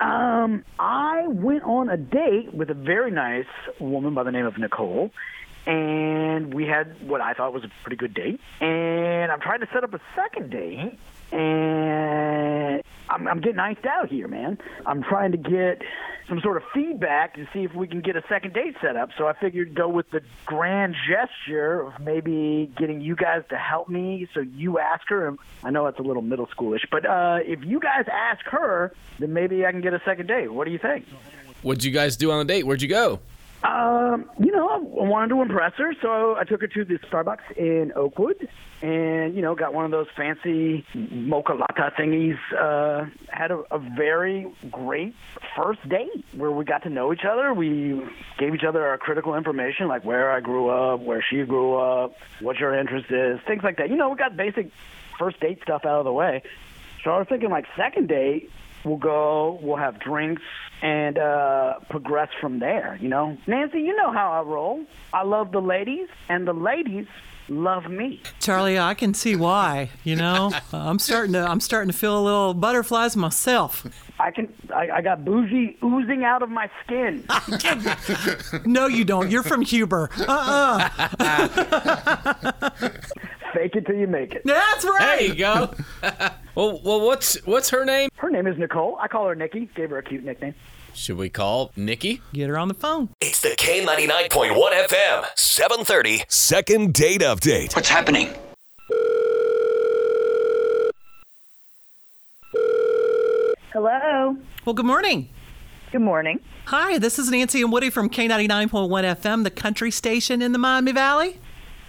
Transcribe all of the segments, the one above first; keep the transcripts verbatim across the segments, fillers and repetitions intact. Um, I went on a date with a very nice woman by the name of Nicole, and we had what I thought was a pretty good date. And I'm trying to set up a second date, and I'm, I'm getting iced out here, man. I'm trying to get some sort of feedback to see if we can get a second date set up. So I figured go with the grand gesture of maybe getting you guys to help me. So you ask her. I know it's a little middle schoolish, but uh, if you guys ask her, then maybe I can get a second date. What do you think? What'd you guys do on the date? Where'd you go? Um, you know, I wanted to impress her, so I took her to the Starbucks in Oakwood and, you know, got one of those fancy mocha latte thingies. Uh, had a, a very great first date where we got to know each other. We gave each other our critical information, like where I grew up, where she grew up, what your interest is, things like that. You know, we got basic first date stuff out of the way. So I was thinking, like, second date, we'll go, we'll have drinks, and uh, progress from there, you know? Nancy, you know how I roll. I love the ladies, and the ladies love me. Charlie, I can see why, you know? uh, I'm starting to I'm starting to feel a little butterflies myself. I can I, I got bougie oozing out of my skin. No, you don't. You're from Huber. Uh-uh. Fake it till you make it. That's right. There you go. Well, well, what's what's her name? Her name is Nicole. I call her Nikki. Gave her a cute nickname. Should we call Nikki? Get her on the phone. It's the K ninety-nine point one F M, seven thirty, second date update. What's happening? Hello. Well, good morning. Good morning. Hi, this is Nancy and Woody from K ninety-nine point one F M, the country station in the Miami Valley.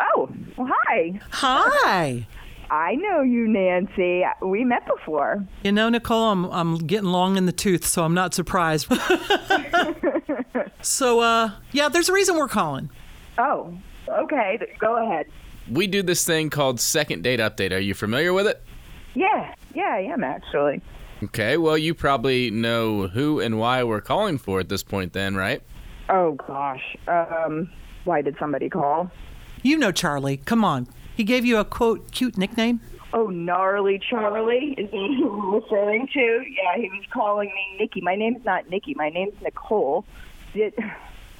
Oh, well, hi. Hi. I know you, Nancy. We met before. You know, Nicole, I'm I'm getting long in the tooth, so I'm not surprised. So, uh, yeah, there's a reason we're calling. Oh, okay. Go ahead. We do this thing called Second Date Update. Are you familiar with it? Yeah. Yeah, I am, actually. Okay. Well, you probably know who and why we're calling for at this point then, right? Oh, gosh. Um, why did somebody call? You know Charlie. Come on. He gave you a, quote, cute nickname? Oh, Gnarly Charlie is what you were referring to. Yeah, he was calling me Nikki. My name's not Nikki. My name's Nicole. Did,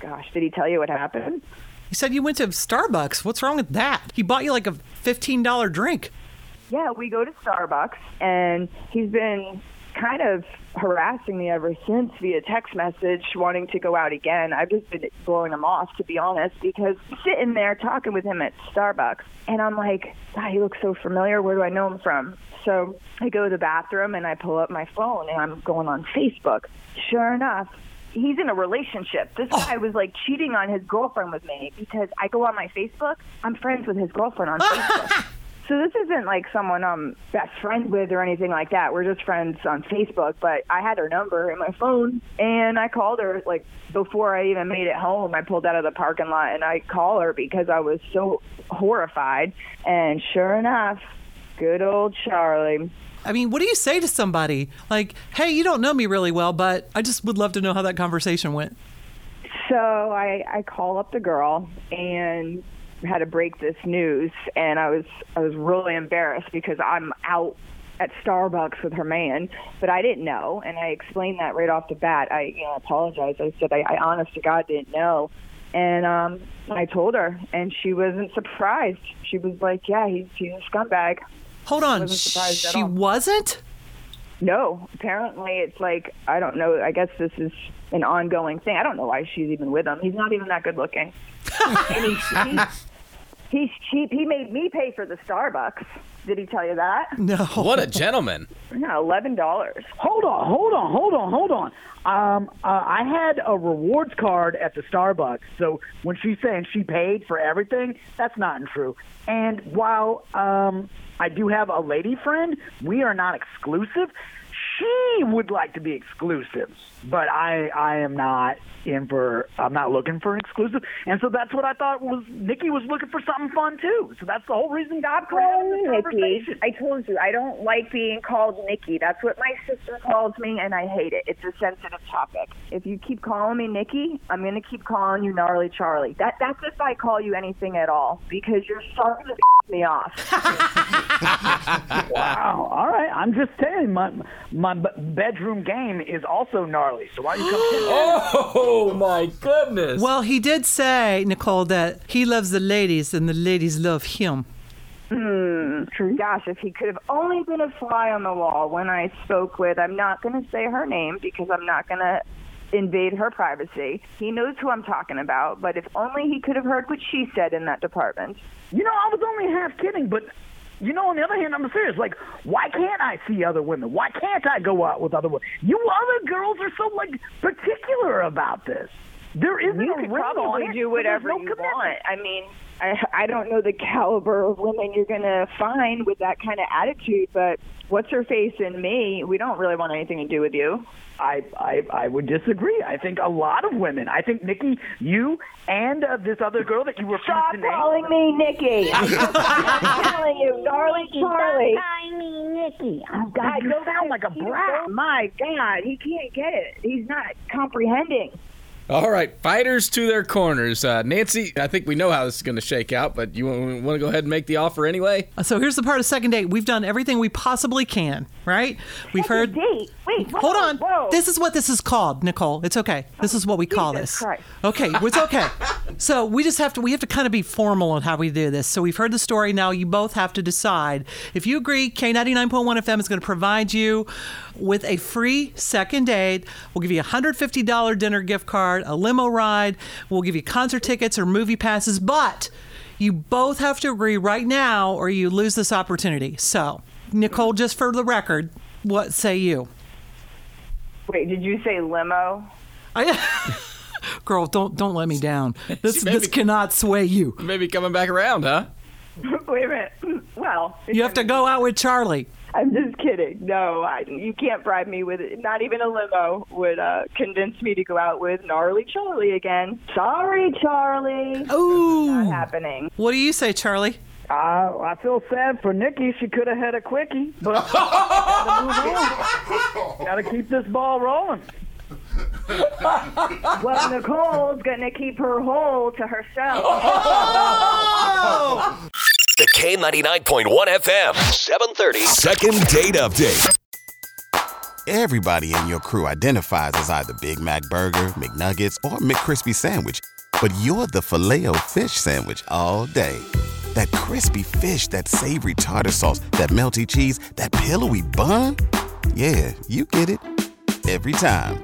gosh, did he tell you what happened? He said you went to Starbucks. What's wrong with that? He bought you like a fifteen dollars drink. Yeah, we go to Starbucks, and he's been kind of harassing me ever since via text message, wanting to go out again. I've just been blowing him off, to be honest, because I'm sitting there talking with him at Starbucks, and I'm like, God, he looks so familiar. Where do I know him from? So I go to the bathroom, and I pull up my phone, and I'm going on Facebook. Sure enough, he's in a relationship. This guy was, like, cheating on his girlfriend with me because I go on my Facebook. I'm friends with his girlfriend on Facebook. So this isn't like someone I'm best friends with or anything like that. We're just friends on Facebook, but I had her number in my phone, and I called her like before I even made it home. I pulled out of the parking lot, and I call her because I was so horrified. And sure enough, good old Charlie. I mean, what do you say to somebody? Like, hey, you don't know me really well, but I just would love to know how that conversation went. So I, I call up the girl, and had to break this news, and I was I was really embarrassed because I'm out at Starbucks with her man, but I didn't know, and I explained that right off the bat. I you know apologized. I said I, I honest to God didn't know, and um, I told her, and she wasn't surprised. She was like, "Yeah, he's he's a scumbag." Hold on, she wasn't? No, apparently it's like I don't know. I guess this is an ongoing thing. I don't know why she's even with him. He's not even that good looking. And he's, he's, he's cheap. He made me pay for the Starbucks. Did he tell you that? No. What a gentleman. No, eleven dollars. Hold on, hold on, hold on, hold on. Um, uh, I had a rewards card at the Starbucks, so when she's saying she paid for everything, that's not true. And while um, I do have a lady friend, we are not exclusive. she would like to be exclusive, but I, I am not in for, I'm not looking for an exclusive. And so that's what I thought was, Nikki was looking for something fun too. So that's the whole reason God called this conversation. I told you, I don't like being called Nikki. That's what my sister calls me, and I hate it. It's a sensitive topic. If you keep calling me Nikki, I'm going to keep calling you Gnarly Charlie. That, that's if I call you anything at all, because you're starting to f- me off. Wow. All right. I'm just saying, my my bedroom game is also gnarly. So why are you coming in? Oh, my goodness. Well, he did say, Nicole, that he loves the ladies and the ladies love him. Hmm. Gosh, if he could have only been a fly on the wall when I spoke with, I'm not going to say her name because I'm not going to invade her privacy. He knows who I'm talking about, but if only he could have heard what she said in that department. You know, I was only half kidding, but... You know, on the other hand, I'm serious. Like, why can't I see other women? Why can't I go out with other women? You other girls are so, like, particular about this. There isn't you a could probably on do whatever no you commitment. Want. I mean, I, I don't know the caliber of women you're going to find with that kind of attitude, but what's her face in me? We don't really want anything to do with you. I, I, I would disagree. I think a lot of women. I think, Nikki, you and uh, this other girl that you were Stop to calling name. me Nikki. I'm telling you, darling Charlie. Stop calling me Nikki. I've got I to go down like a brat. My God, he can't get it. He's not comprehending. All right, fighters to their corners. Uh, Nancy, I think we know how this is going to shake out, but you want, want to go ahead and make the offer anyway? So here's the part of second date. We've done everything we possibly can, right? We've second heard. Date? Wait, whoa, hold on. Whoa. This is what this is called, Nicole. It's okay. This is what we call Jesus this. Christ. Okay, it's okay. So we just have to. We have to kind of be formal on how we do this. So we've heard the story. Now you both have to decide if you agree. K ninety-nine point one F M is going to provide you with a free second date. We'll give you a one hundred fifty dollars dinner gift card, a limo ride. We'll give you concert tickets or movie passes, but you both have to agree right now or you lose this opportunity. So, Nicole, just for the record, what say you? Wait, did you say limo? I, girl, don't don't let me down. This this be, cannot sway you. Maybe coming back around, huh? Wait a minute. Well, you have to go out with Charlie. I'm just kidding. No, I, you can't bribe me with it. Not even a limo would uh, convince me to go out with Gnarly Charlie again. Sorry, Charlie. Oh, not happening. What do you say, Charlie? Uh, I feel sad for Nikki. She could have had a quickie, but gotta move on. Gotta keep this ball rolling. Well, Nicole's gonna keep her hole to herself. Oh! The K ninety-nine point one F M, seven thirty. Second Date Update. Everybody in your crew identifies as either Big Mac Burger, McNuggets, or McCrispy Sandwich. But you're the Filet-O-Fish Sandwich all day. That crispy fish, that savory tartar sauce, that melty cheese, that pillowy bun. Yeah, you get it. Every time.